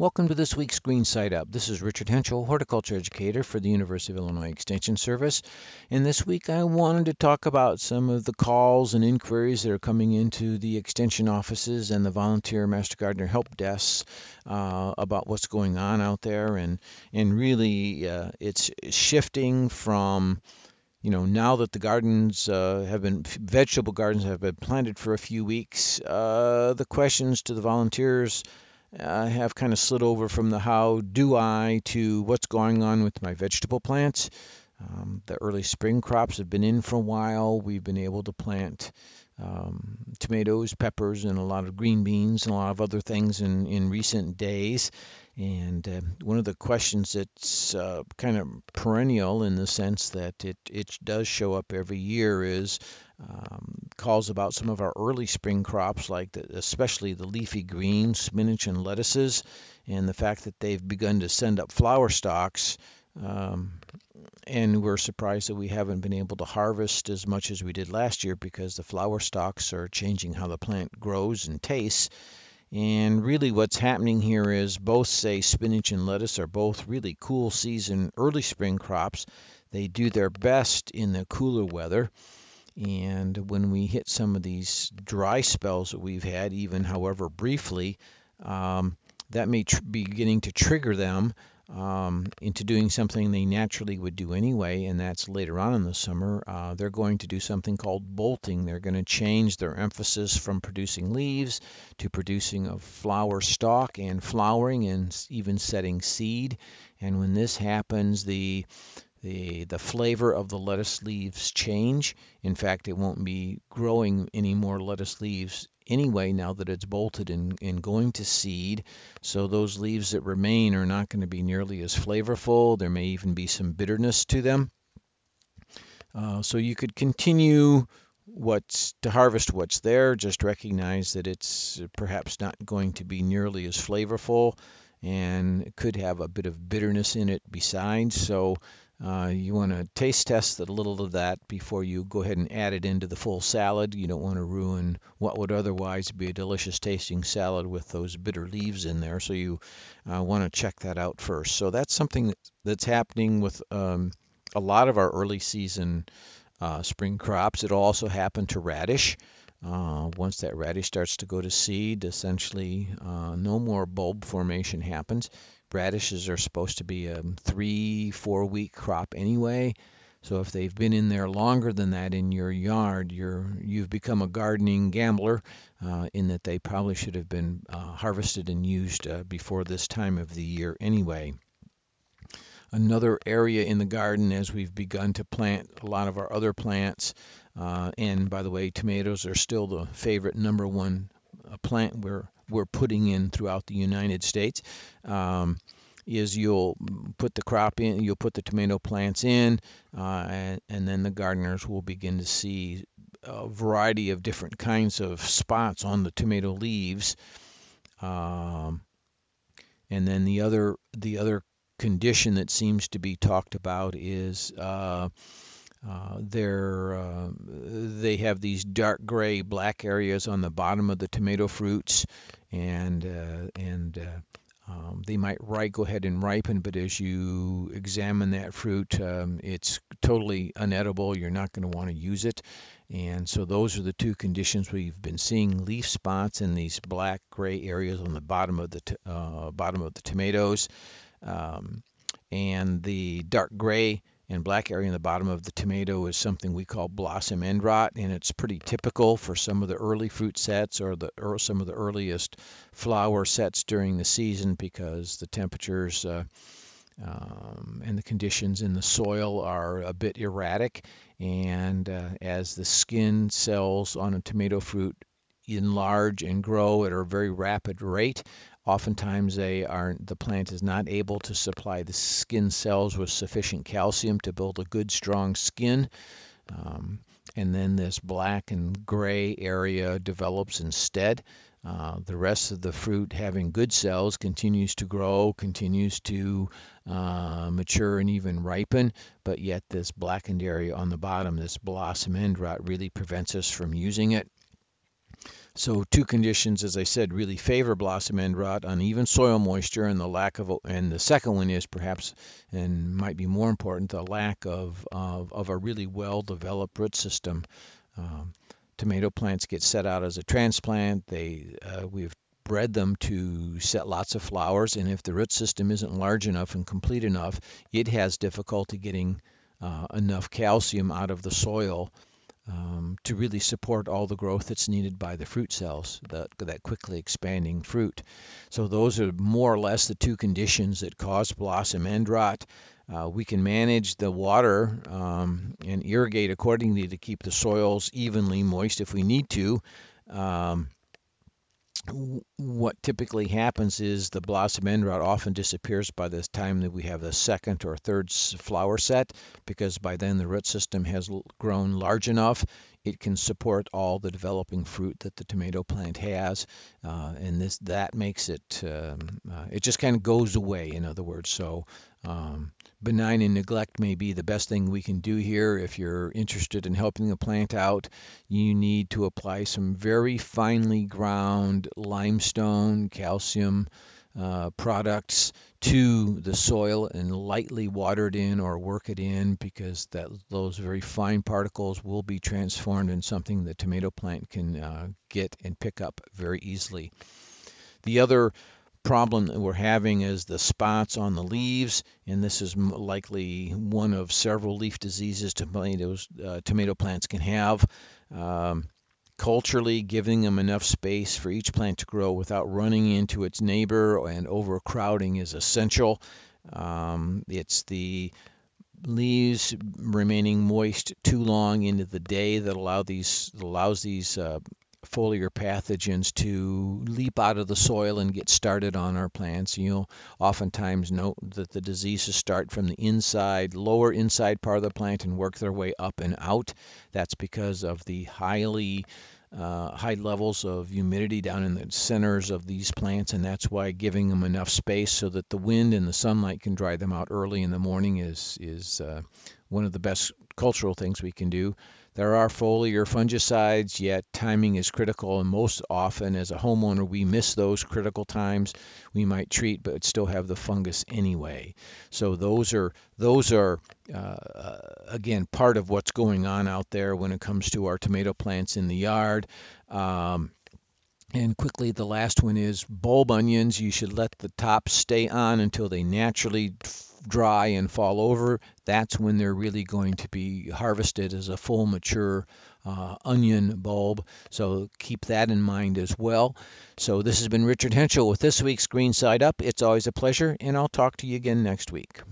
Welcome to this week's Green Side Up. This is Richard Henschel, horticulture educator for the University of Illinois Extension Service. And this week I wanted to talk about some of the calls and inquiries that are coming into the extension offices and the volunteer master gardener help desks about what's going on out there. And really it's shifting from, you know, now that the gardens vegetable gardens have been planted for a few weeks, the questions to the volunteers have kind of slid over from the how do I to what's going on with my vegetable plants. The early spring crops have been in for a while. We've been able to plant tomatoes, peppers, and a lot of green beans and a lot of other things in recent days. And one of the questions that's kind of perennial in the sense that it does show up every year is calls about some of our early spring crops, like especially the leafy greens, spinach and lettuces, and the fact that they've begun to send up flower stalks, and we're surprised that we haven't been able to harvest as much as we did last year because the flower stalks are changing how the plant grows and tastes. And really what's happening here is both, say, spinach and lettuce are both really cool season early spring crops. They do their best in the cooler weather. And when we hit some of these dry spells that we've had, even however briefly, that may be beginning to trigger them into doing something they naturally would do anyway, and that's later on in the summer. They're going to do something called bolting. They're going to change their emphasis from producing leaves to producing a flower stalk and flowering and even setting seed. And when this happens, the flavor of the lettuce leaves change. In fact, it won't be growing any more lettuce leaves anyway now that it's bolted and going to seed. So those leaves that remain are not going to be nearly as flavorful. There may even be some bitterness to them. So you could continue to harvest what's there, just recognize that it's perhaps not going to be nearly as flavorful and it could have a bit of bitterness in it besides. So you want to taste test a little of that before you go ahead and add it into the full salad. You don't want to ruin what would otherwise be a delicious tasting salad with those bitter leaves in there. So you want to check that out first. So that's something that's happening with a lot of our early season spring crops. It'll also happen to radish. Once that radish starts to go to seed, essentially no more bulb formation happens. Radishes are supposed to be a 3-4 week crop anyway, so if they've been in there longer than that in your yard, you've become a gardening gambler in that they probably should have been harvested and used before this time of the year anyway. Another area in the garden, as we've begun to plant a lot of our other plants, and by the way, tomatoes are still the favorite number one plant we're putting in throughout the United States, is you'll put the crop in, you'll put the tomato plants in, and then the gardeners will begin to see a variety of different kinds of spots on the tomato leaves. And then the other condition that seems to be talked about is they have these dark gray, black areas on the bottom of the tomato fruits, and they might go ahead and ripen, but as you examine that fruit, it's totally unedible. You're not going to want to use it. And so those are the two conditions we've been seeing: leaf spots and these black gray areas on the bottom of the tomatoes. And the dark gray and black area in the bottom of the tomato is something we call blossom end rot, and it's pretty typical for some of the early fruit sets or some of the earliest flower sets during the season, because the temperatures and the conditions in the soil are a bit erratic, and as the skin cells on a tomato fruit enlarge and grow at a very rapid rate, oftentimes the plant is not able to supply the skin cells with sufficient calcium to build a good, strong skin. And then this black and gray area develops instead. The rest of the fruit, having good cells, continues to grow, continues to mature and even ripen, but yet this blackened area on the bottom, this blossom end rot, really prevents us from using it. So two conditions, as I said, really favor blossom end rot: uneven soil moisture, and the second one is perhaps, and might be more important, the lack of a really well-developed root system. Tomato plants get set out as a transplant. We've bred them to set lots of flowers, and if the root system isn't large enough and complete enough, it has difficulty getting enough calcium out of the soil to really support all the growth that's needed by the fruit cells, that quickly expanding fruit. So those are more or less the two conditions that cause blossom end rot. We can manage the water and irrigate accordingly to keep the soils evenly moist if we need to. What typically happens is the blossom end rot often disappears by the time that we have the second or third flower set, because by then the root system has grown large enough. It can support all the developing fruit that the tomato plant has, and that makes it, it just kind of goes away, in other words. So benign and neglect may be the best thing we can do here. If you're interested in helping the plant out, you need to apply some very finely ground limestone, calcium products to the soil and lightly water it in or work it in, because those very fine particles will be transformed in something the tomato plant can get and pick up very easily. The other problem that we're having is the spots on the leaves, and this is likely one of several leaf diseases tomato plants can have. Culturally, giving them enough space for each plant to grow without running into its neighbor and overcrowding is essential. It's the leaves remaining moist too long into the day that allows these foliar pathogens to leap out of the soil and get started on our plants. You'll oftentimes note that the diseases start from the lower inside part of the plant and work their way up and out. That's because of the high levels of humidity down in the centers of these plants, and that's why giving them enough space so that the wind and the sunlight can dry them out early in the morning is one of the best cultural things we can do. There are foliar fungicides, yet timing is critical, and most often as a homeowner we miss those critical times. We might treat but still have the fungus anyway. So those are again part of what's going on out there when it comes to our tomato plants in the yard. And quickly, the last one is bulb onions. You should let the tops stay on until they naturally dry and fall over. That's when they're really going to be harvested as a full mature onion bulb. So keep that in mind as well. So this has been Richard Henschel with this week's Green Side Up. It's always a pleasure, and I'll talk to you again next week.